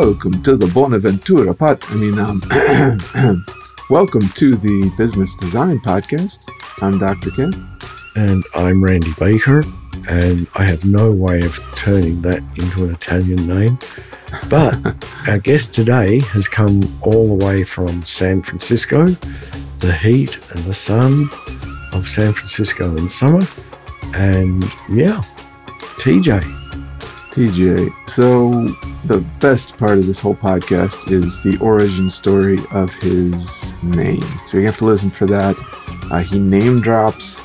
Welcome to the Bonaventura Pod. Welcome to the Business Design Podcast. I'm Dr. Ken. And I'm Randy Baker. And I have no way of turning that into an Italian name. But our guest today has come all the way from San Francisco, the heat and the sun of San Francisco in summer. And yeah, TJ. So the best part of this whole podcast is the origin story of his name. So you have to listen for that. He name drops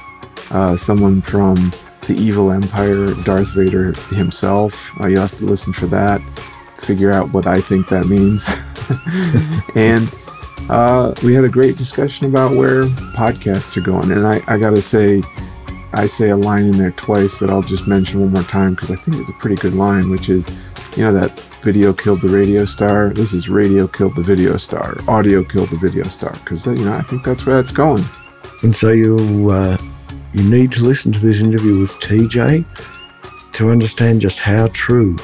someone from the evil empire, Darth Vader himself. You'll have to listen for that. Figure out what I think that means. And we had a great discussion about where podcasts are going. And I got to say, I say a line in there twice that I'll just mention one more time because I think it's a pretty good line, which is, you know, that video killed the radio star. This is radio killed the video star. Audio killed the video star. Because, you know, I think that's where it's going. And so you need to listen to this interview with TJ to understand just how true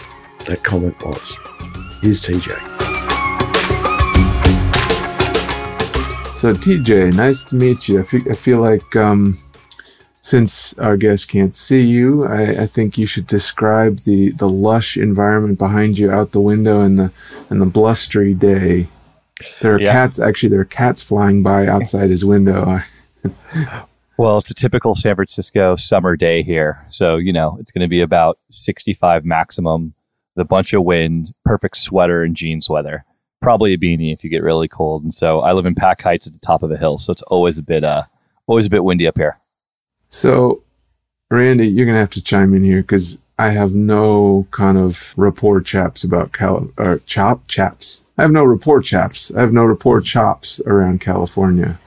that comment was. Here's TJ. So TJ, nice to meet you. I feel like since our guest can't see you, I think you should describe the lush environment behind you out the window and the blustery day. There are cats. Actually, there are cats flying by outside his window. Well, it's a typical San Francisco summer day here. So, you know, it's going to be about 65 maximum, with a bunch of wind, perfect sweater and jeans weather, probably a beanie if you get really cold. And so I live in Pack Heights at the top of a hill. So it's always a bit windy up here. So, Randy, you're going to have to chime in here because I have no kind of rapport chaps about I have no rapport chops around California.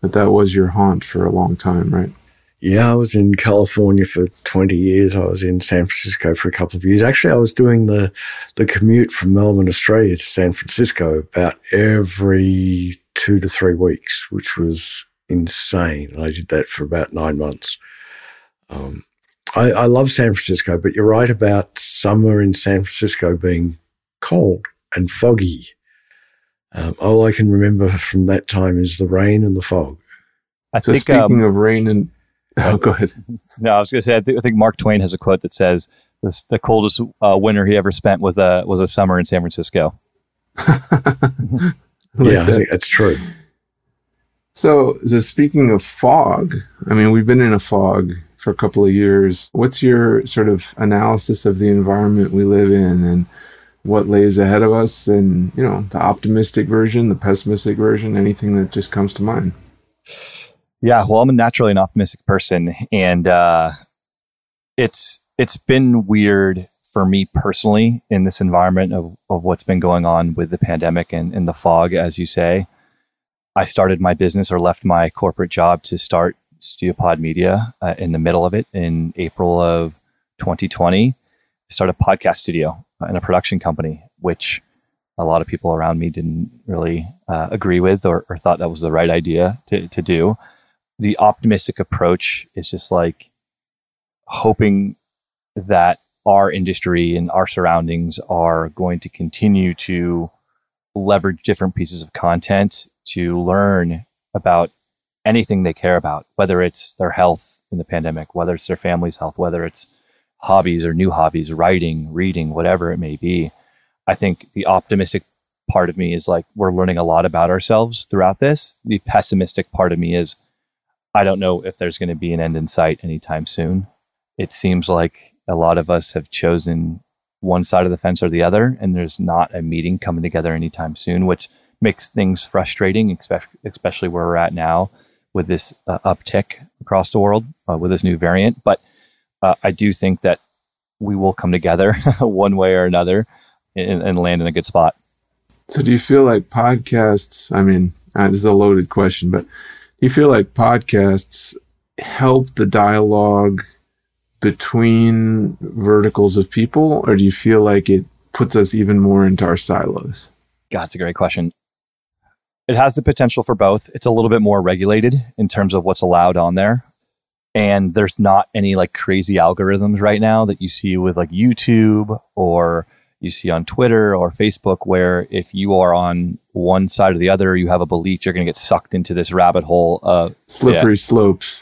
But that was your haunt for a long time, right? Yeah, I was in California for 20 years. I was in San Francisco for a couple of years. Actually, I was doing the commute from Melbourne, Australia to San Francisco about every 2 to 3 weeks, which was insane. And I did that for about 9 months. I love San Francisco, but you're right about summer in San Francisco being cold and foggy. All I can remember from that time is the rain and the fog. I think, speaking of rain and... Oh, go ahead. No, I was going to say, I think Mark Twain has a quote that says, the coldest winter he ever spent was a summer in San Francisco. I think that's true. So speaking of fog, I mean, we've been in a fog for a couple of years. What's your sort of analysis of the environment we live in and what lays ahead of us, and, you know, the optimistic version, the pessimistic version, anything that just comes to mind? Yeah, well, I'm naturally an optimistic person, and it's been weird for me personally in this environment of what's been going on with the pandemic and the fog, as you say. I started my business, or left my corporate job to start Studio Pod Media in the middle of it in April of 2020. Start a podcast studio and a production company, which a lot of people around me didn't really agree with or thought that was the right idea to do. The optimistic approach is just like hoping that our industry and our surroundings are going to continue to leverage different pieces of content to learn about anything they care about, whether it's their health in the pandemic, whether it's their family's health, whether it's hobbies or new hobbies, writing, reading, whatever it may be. I think the optimistic part of me is like, we're learning a lot about ourselves throughout this. The pessimistic part of me is, I don't know if there's going to be an end in sight anytime soon. It seems like a lot of us have chosen one side of the fence or the other, and there's not a meeting coming together anytime soon, which makes things frustrating, especially where we're at now with this uptick across the world with this new variant. But I do think that we will come together one way or another and land in a good spot. So do you feel like podcasts, I mean, this is a loaded question, but do you feel like podcasts help the dialogue between verticals of people, or do you feel like it puts us even more into our silos? God, that's a great question. It has the potential for both. It's a little bit more regulated in terms of what's allowed on there. And there's not any like crazy algorithms right now that you see with like YouTube or you see on Twitter or Facebook, where if you are on one side or the other, you have a belief, you're going to get sucked into this rabbit hole of slippery slopes.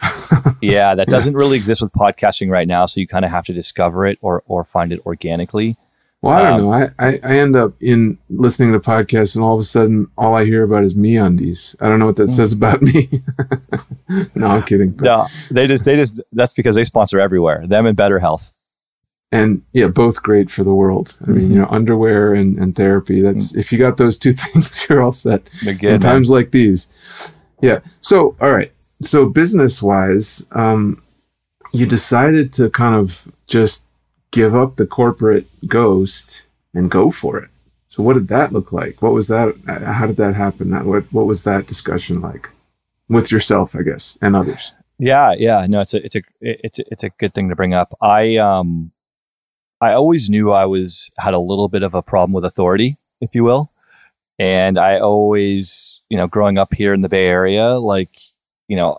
Yeah, that doesn't really exist with podcasting right now. So you kind of have to discover it or find it organically. Well, I don't know. I end up in listening to podcasts and all of a sudden all I hear about is MeUndies. I don't know what that says about me. No, I'm kidding. But. No, they just, that's because they sponsor everywhere. Them and Better Health. And yeah, both great for the world. I mean, you know, underwear and therapy. That's if you got those two things, you're all set. Again, in times like these. Yeah. So, all right. So business wise, you decided to kind of just give up the corporate ghost and go for it. So what did that look like? What was that? How did that happen? What was that discussion like with yourself, I guess, and others? Yeah. No, it's a good thing to bring up. I always knew had a little bit of a problem with authority, if you will. And I always, growing up here in the Bay Area,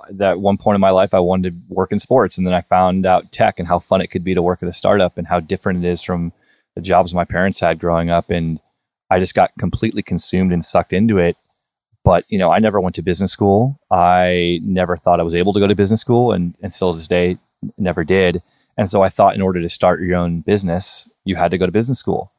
that one point in my life, I wanted to work in sports. And then I found out tech and how fun it could be to work at a startup and how different it is from the jobs my parents had growing up. And I just got completely consumed and sucked into it. But, I never went to business school. I never thought I was able to go to business school and still to this day, never did. And so I thought in order to start your own business, you had to go to business school.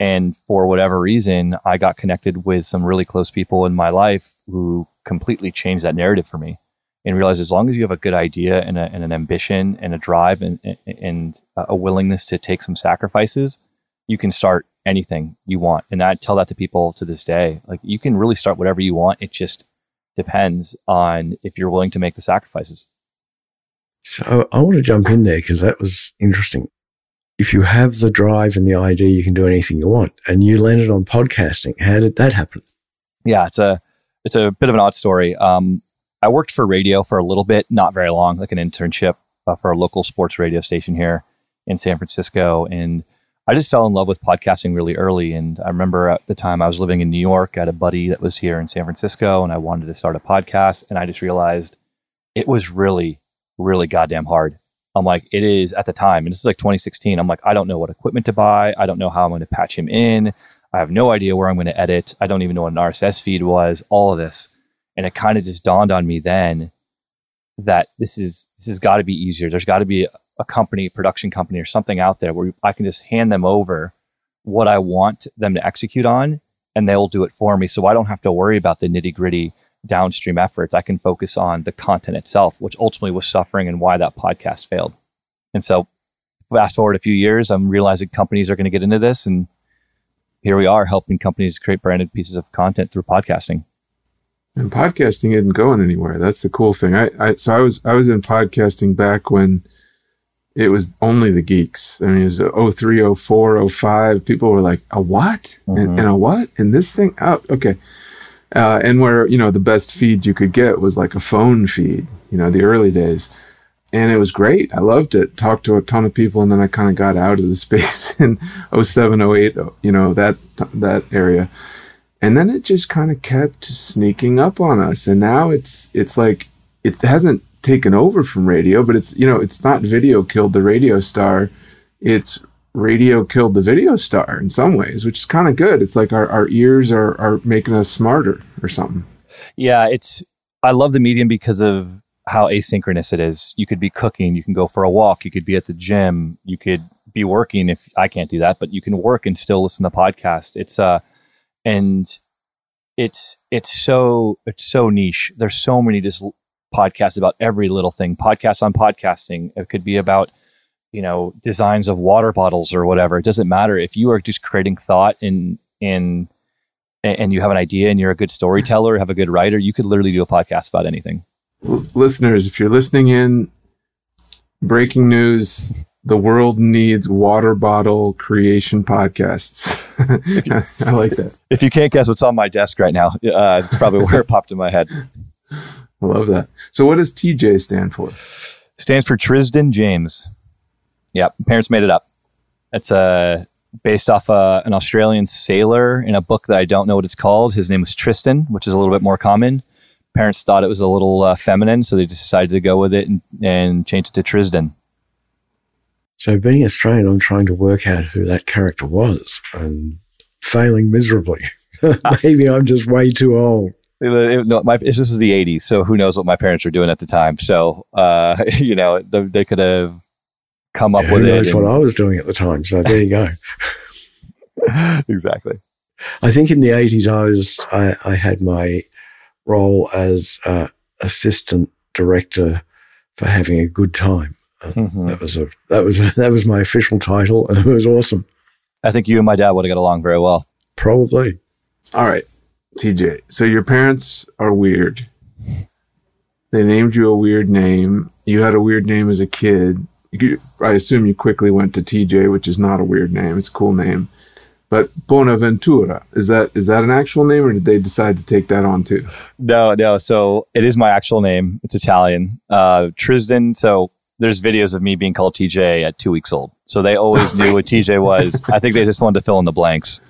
And for whatever reason, I got connected with some really close people in my life who completely changed that narrative for me and realized as long as you have a good idea and an ambition and a drive and a willingness to take some sacrifices, you can start anything you want. And I tell that to people to this day, like you can really start whatever you want. It just depends on if you're willing to make the sacrifices. So I want to jump in there because that was interesting. If you have the drive and the idea, you can do anything you want. And you landed on podcasting. How did that happen? Yeah, it's a bit of an odd story. I worked for radio for a little bit, not very long, like an internship for a local sports radio station here in San Francisco. And I just fell in love with podcasting really early. And I remember at the time I was living in New York. I had a buddy that was here in San Francisco and I wanted to start a podcast. And I just realized it was really goddamn hard. I'm like, it is at the time. And this is like 2016. I'm like, I don't know what equipment to buy. I don't know how I'm going to patch him in. I have no idea where I'm going to edit. I don't even know what an RSS feed was, all of this. And it kind of just dawned on me then that this has got to be easier. There's got to be a company, production company or something out there where I can just hand them over what I want them to execute on and they'll do it for me. So I don't have to worry about the nitty gritty downstream efforts. I can focus on the content itself, which ultimately was suffering and why that podcast failed. And so fast forward a few years, I'm realizing companies are going to get into this. And here we are helping companies create branded pieces of content through podcasting. And podcasting isn't going anywhere. That's the cool thing. I was in podcasting back when it was only the geeks. I mean, it was 03, 04, 05. People were like, a what? And a what? And this thing? Oh, okay. And where, the best feed you could get was like a phone feed, the early days. And it was great. I loved it. Talked to a ton of people. And then I kind of got out of the space in 07, 08, that area. And then it just kind of kept sneaking up on us. And now it's like, it hasn't taken over from radio, but it's, it's not video killed the radio star. It's radio killed the video star in some ways, which is kind of good. It's like our ears are making us smarter or something. Yeah, I love the medium because of how asynchronous it is. You could be cooking, you can go for a walk, you could be at the gym, you could be working if I can't do that, but you can work and still listen to podcasts. It's so niche. There's so many just podcasts about every little thing. Podcasts on podcasting. It could be about designs of water bottles or whatever. It doesn't matter. If you are just creating thought and you have an idea and you're a good storyteller, have a good writer, you could literally do a podcast about anything. Listeners, if you're listening in, breaking news, the world needs water bottle creation podcasts. I like that. If you can't guess what's on my desk right now, it's probably where it popped in my head. I love that. So what does TJ stand for? Stands for Trisden James. Yeah, parents made it up. It's based off an Australian sailor in a book that I don't know what it's called. His name was Tristan, which is a little bit more common. Parents thought it was a little feminine, so they decided to go with it and change it to Trisden. So being Australian, I'm trying to work out who that character was and failing miserably. Maybe I'm just way too old. No, this is the 80s, so who knows what my parents were doing at the time. So, they could have come up with it. Who knows what I was doing at the time, so there you go. Exactly. I think in the 80s, I had my role as assistant director for having a good time. Mm-hmm. That was my official title, and it was awesome. I think you and my dad would have got along very well. Probably. All right, TJ. So your parents are weird. They named you a weird name. You had a weird name as a kid. I assume you quickly went to TJ, which is not a weird name. It's a cool name. But Bonaventura, is that an actual name, or did they decide to take that on too? No. So it is my actual name. It's Italian. Trisden. So there's videos of me being called TJ at 2 weeks old. So they always knew what TJ was. I think they just wanted to fill in the blanks.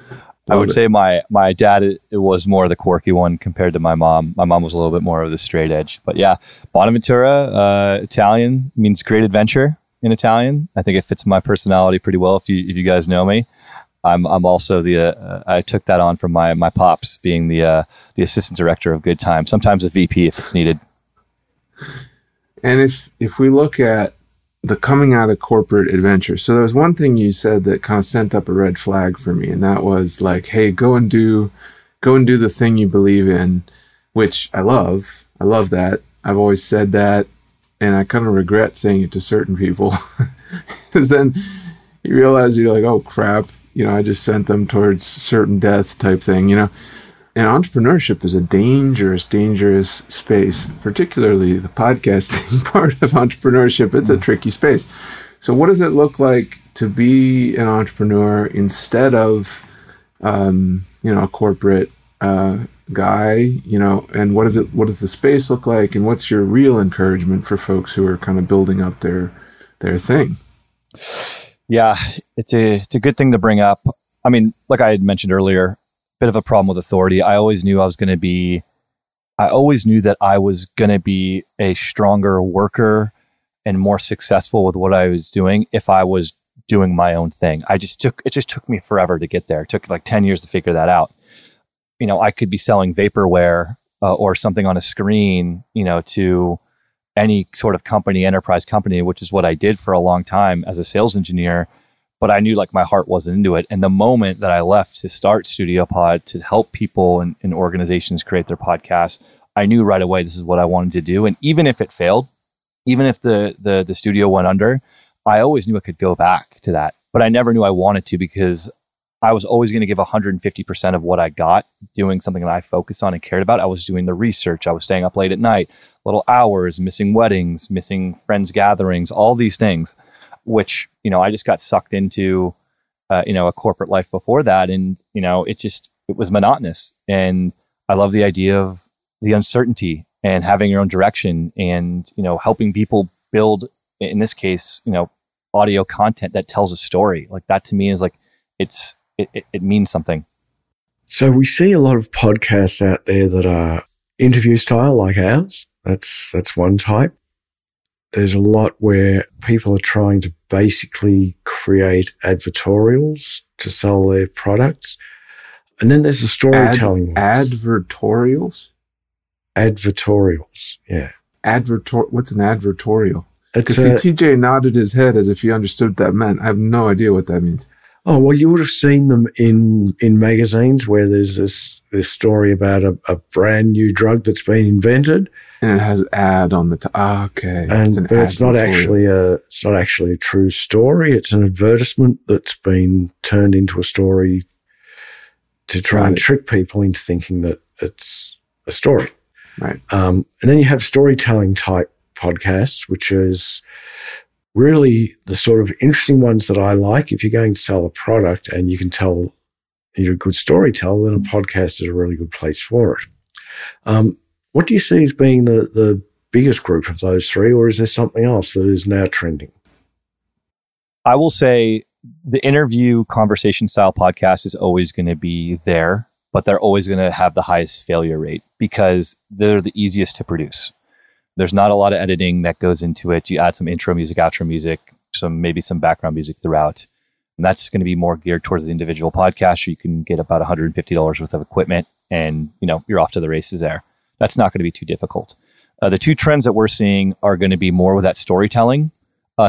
Love I would it. Say my dad, it was more the quirky one compared to my mom. My mom was a little bit more of the straight edge. But yeah, Bonaventura, Italian, means great adventure in Italian. I think it fits my personality pretty well if you guys know me. I'm also I took that on from my pops, being the assistant director of Good Time, sometimes a VP if it's needed. And if we look at the coming out of corporate adventure, so there was one thing you said that kind of sent up a red flag for me, and that was like, hey, go and do the thing you believe in, which I love. I love that. I've always said that, and I kind of regret saying it to certain people, because then you realize you're like, oh, crap. I just sent them towards certain death type thing, And entrepreneurship is a dangerous, dangerous space, particularly the podcasting part of entrepreneurship. It's a tricky space. So what does it look like to be an entrepreneur instead of, a corporate guy, and what does the space look like, and what's your real encouragement for folks who are kind of building up their thing? Yeah, it's a good thing to bring up. I mean, like I had mentioned earlier, bit of a problem with authority. I always knew that I was going to be a stronger worker and more successful with what I was doing if I was doing my own thing. It just took me forever to get there. It took like 10 years to figure that out. I could be selling vaporware or something on a screen, to any sort of company, enterprise company, which is what I did for a long time as a sales engineer. But I knew like my heart wasn't into it. And the moment that I left to start Studio Pod to help people and organizations create their podcasts, I knew right away this is what I wanted to do. And even if it failed, even if the studio went under, I always knew I could go back to that. But I never knew I wanted to, because I was always going to give 150% of what I got doing something that I focused on and cared about. I was doing the research. I was staying up late at night, little hours, missing weddings, missing friends gatherings, all these things, which, I just got sucked into, a corporate life before that. And, it was monotonous. And I love the idea of the uncertainty and having your own direction and, helping people build, in this case, audio content that tells a story. Like that to me is like, it means something. So we see a lot of podcasts out there that are interview style like ours. That's one type. There's a lot where people are trying to basically create advertorials to sell their products. And then there's the storytelling ones. Advertorials? Advertorials, yeah. What's an advertorial? Because TJ nodded his head as if he understood what that meant. I have no idea what that means. Oh, well, you would have seen them in magazines where there's this story about a brand new drug that's been invented. And it has ad on the top. Oh, okay. But it's not actually a true story. It's an advertisement that's been turned into a story to try and trick people into thinking that it's a story. Right. And then you have storytelling type podcasts, which is really the sort of interesting ones that I like. If you're going to sell a product and you can tell you're a good storyteller, then a podcast is a really good place for it. What do you see as being the biggest group of those three, or is there something else that is now trending? I will say the interview conversation style podcast is always going to be there, but they're always going to have the highest failure rate because they're the easiest to produce. There's not a lot of editing that goes into it. You add some intro music, outro music, maybe some background music throughout. And that's going to be more geared towards the individual podcast. You can get about $150 worth of equipment and, you know, you're off to the races there. That's not going to be too difficult. The two trends that we're seeing are going to be more with that storytelling,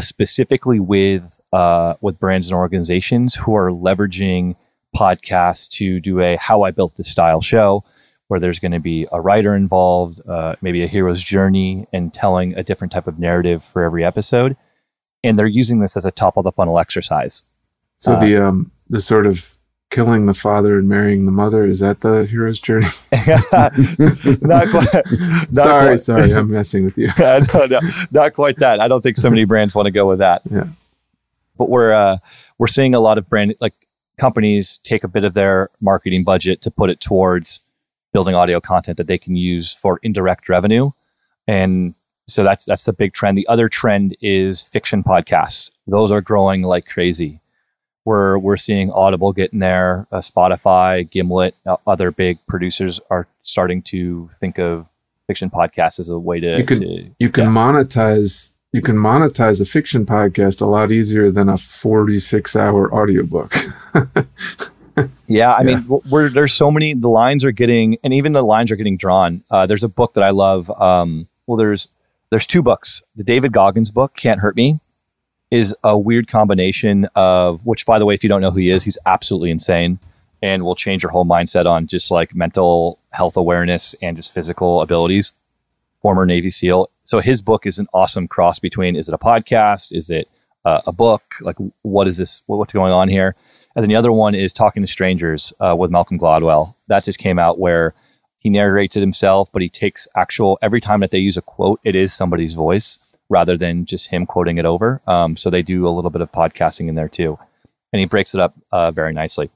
specifically with brands and organizations who are leveraging podcasts to do a How I Built This Style show, where there's going to be a writer involved, maybe a hero's journey, and telling a different type of narrative for every episode. And they're using this as a top of the funnel exercise. So the sort of killing the father and marrying the mother, is that the hero's journey? Not quite. I'm messing with you. No, not quite that. I don't think so many brands want to go with that. Yeah. But we're seeing a lot of brand, like, companies take a bit of their marketing budget to put it towards building audio content that they can use for indirect revenue. And so that's the big trend. The other trend is fiction podcasts. Those are growing like crazy. We're seeing Audible get in there, Spotify, Gimlet, other big producers are starting to think of fiction podcasts as a way to... You can monetize a fiction podcast a lot easier than a 46-hour audiobook. I mean, there's so many, the lines are getting drawn. There's a book that I love. There's two books. The David Goggins book, Can't Hurt Me, is a weird combination of, which, by the way, if you don't know who he is, he's absolutely insane and will change your whole mindset on just like mental health awareness and just physical abilities. Former Navy SEAL. So his book is an awesome cross between, is it a podcast? Is it a book? Like, what is this? What's going on here? And then the other one is Talking to Strangers with Malcolm Gladwell. That just came out, where he narrates it himself, but he takes every time that they use a quote, it is somebody's voice rather than just him quoting it over. So they do a little bit of podcasting in there too. And he breaks it up very nicely.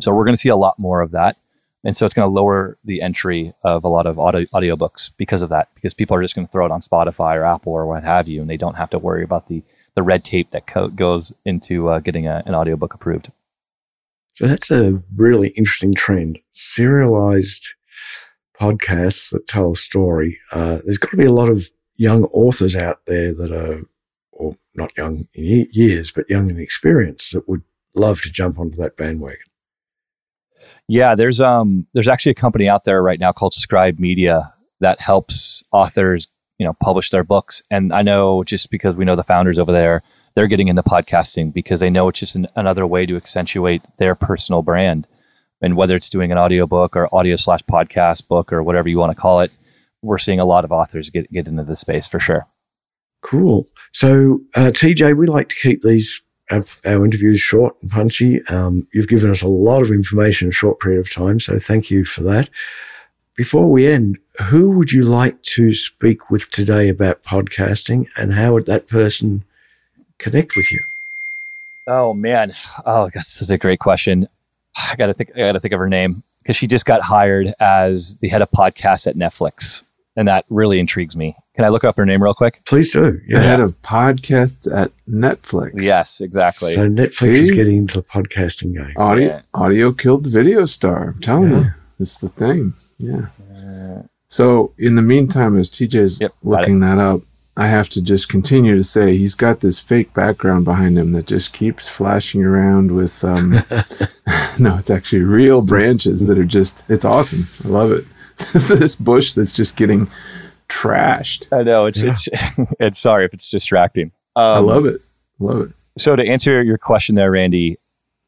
So we're going to see a lot more of that. And so it's going to lower the entry of a lot of audiobooks because of that, because people are just going to throw it on Spotify or Apple or what have you, and they don't have to worry about the red tape that goes into getting an audiobook approved. So that's a really interesting trend. Serialized podcasts that tell a story. There's got to be a lot of young authors out there that are, or not young in years, but young in experience, that would love to jump onto that bandwagon. Yeah, there's actually a company out there right now called Scribe Media that helps authors, you know, publish their books. And I know, just because we know the founders over there, they're getting into podcasting because they know it's just another way to accentuate their personal brand. And whether it's doing an audiobook or audio/podcast book or whatever you want to call it, we're seeing a lot of authors get into this space for sure. Cool. So, TJ, we like to keep these our interviews short and punchy. You've given us a lot of information in a short period of time, so thank you for that. Before we end, who would you like to speak with today about podcasting, and how would that person connect with you? Oh man, this is a great question. I got to think of her name, because she just got hired as the head of podcasts at Netflix, and that really intrigues me. Can I look up her name real quick? Please do. Yeah. The head of podcasts at Netflix. Yes, exactly. So Netflix is getting into the podcasting game. Audio killed the video star. I'm telling you. It's the thing. Yeah. So in the meantime, as TJ's looking that up, I have to just continue to say he's got this fake background behind him that just keeps flashing around with, no, it's actually real branches that are just, it's awesome. I love it. This bush that's just getting trashed. I know it's sorry if it's distracting. I love it. So to answer your question there, Randy,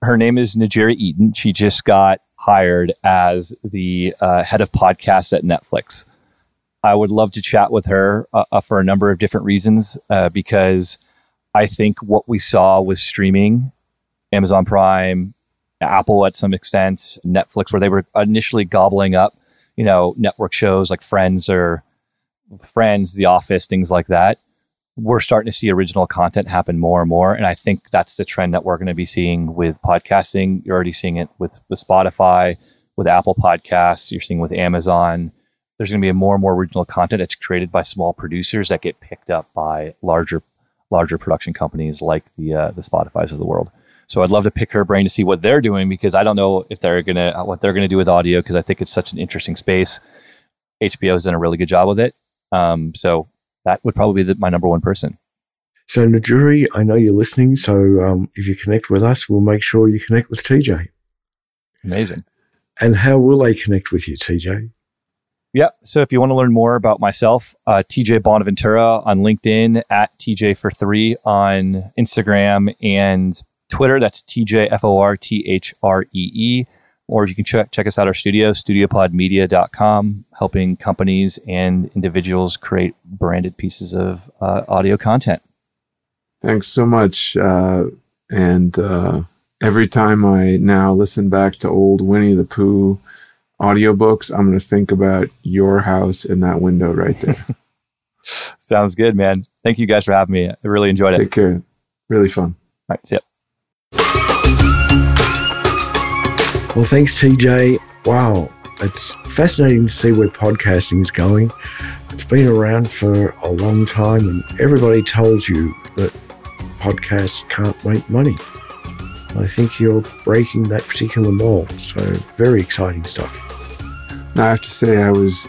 her name is Njeri Eaton. She just got hired as the head of podcasts at Netflix. I would love to chat with her for a number of different reasons, because I think what we saw with streaming, Amazon Prime, Apple at some extent, Netflix, where they were initially gobbling up, you know, network shows like Friends, The Office, things like that. We're starting to see original content happen more and more, and I think that's the trend that we're going to be seeing with podcasting. You're already seeing it with Spotify, with Apple Podcasts. You're seeing with Amazon. There's going to be more and more original content that's created by small producers that get picked up by larger production companies like the Spotifys of the world. So I'd love to pick her brain to see what they're doing, because I don't know if what they're gonna do with audio, because I think it's such an interesting space. HBO's done a really good job with it. So that would probably be my number one person. So, Njeri, I know you're listening, so if you connect with us, we'll make sure you connect with TJ. Amazing. And how will they connect with you, TJ? Yeah. So if you want to learn more about myself, TJ Bonaventura on LinkedIn, at TJ for three on Instagram and Twitter. That's TJ Forthree. Or you can check us out our studio, studiopodmedia.com, helping companies and individuals create branded pieces of audio content. Thanks so much. And every time I now listen back to old Winnie the Pooh audiobooks, I'm going to think about your house in that window right there. Sounds good, man. Thank you guys for having me. I really enjoyed it. Take care. Really fun. All right. See ya. Well, thanks, TJ. Wow. It's fascinating to see where podcasting is going. It's been around for a long time, and everybody tells you that podcasts can't make money. I think you're breaking that particular mold. So very exciting stuff. Now, I have to say, I was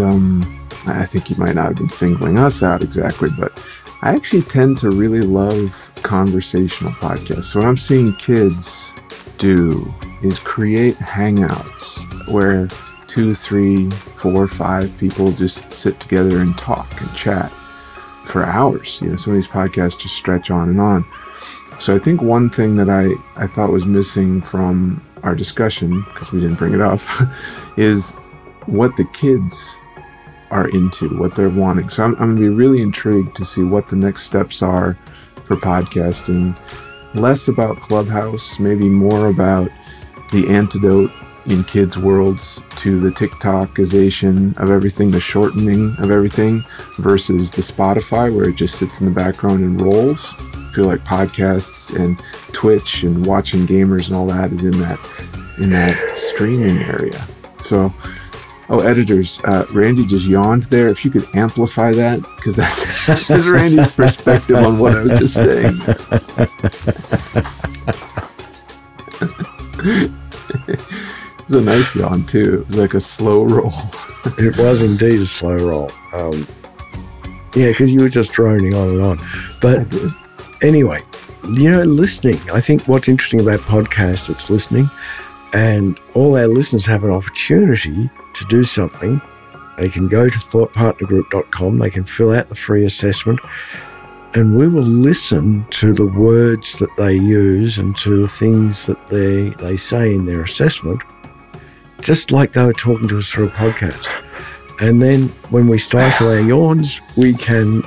I think you might not have been singling us out exactly, but I actually tend to really love conversational podcasts. So what I'm seeing kids do is create hangouts where 2, 3, 4, 5 people just sit together and talk and chat for hours. You know, some of these podcasts just stretch on and on. So I think one thing that I thought was missing from our discussion, because we didn't bring it up, is what the kids are into, what they're wanting. So I'm going to be really intrigued to see what the next steps are for podcasting. Less about Clubhouse, maybe more about the antidote in kids' worlds to the TikTokization of everything, the shortening of everything, versus the Spotify where it just sits in the background and rolls. Feel like podcasts and Twitch and watching gamers and all that is in that streaming area. So, editors, Randy just yawned there. If you could amplify that, because that's Randy's perspective on what I was just saying. It was a nice yawn too. It was like a slow roll. It was indeed a slow roll. Yeah, because you were just droning on and on. But I did. Anyway, listening. I think what's interesting about podcasts, it's listening, and all our listeners have an opportunity to do something. They can go to thoughtpartnergroup.com. They can fill out the free assessment, and we will listen to the words that they use and to the things that they say in their assessment, just like they were talking to us through a podcast. And then when we stifle our yawns, we can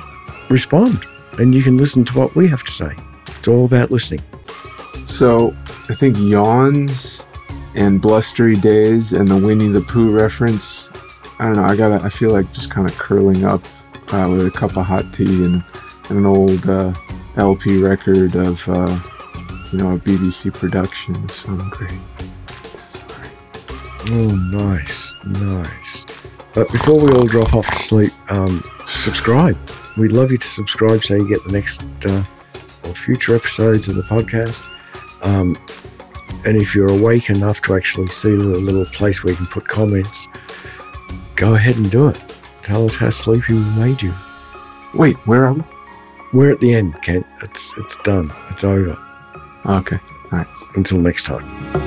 respond. And you can listen to what we have to say. It's all about listening. So I think yawns and blustery days and the Winnie the Pooh reference, I don't know, I feel like just kind of curling up with a cup of hot tea and an old LP record of, a BBC production of some great. Oh, nice. But before we all drop off to sleep, subscribe. We'd love you to subscribe so you get the next or future episodes of the podcast. And if you're awake enough to actually see a little place where you can put comments, go ahead and do it. Tell us how sleepy we made you. Wait, where are we? We're at the end, Kent. It's done. It's over. Okay. All right. Until next time.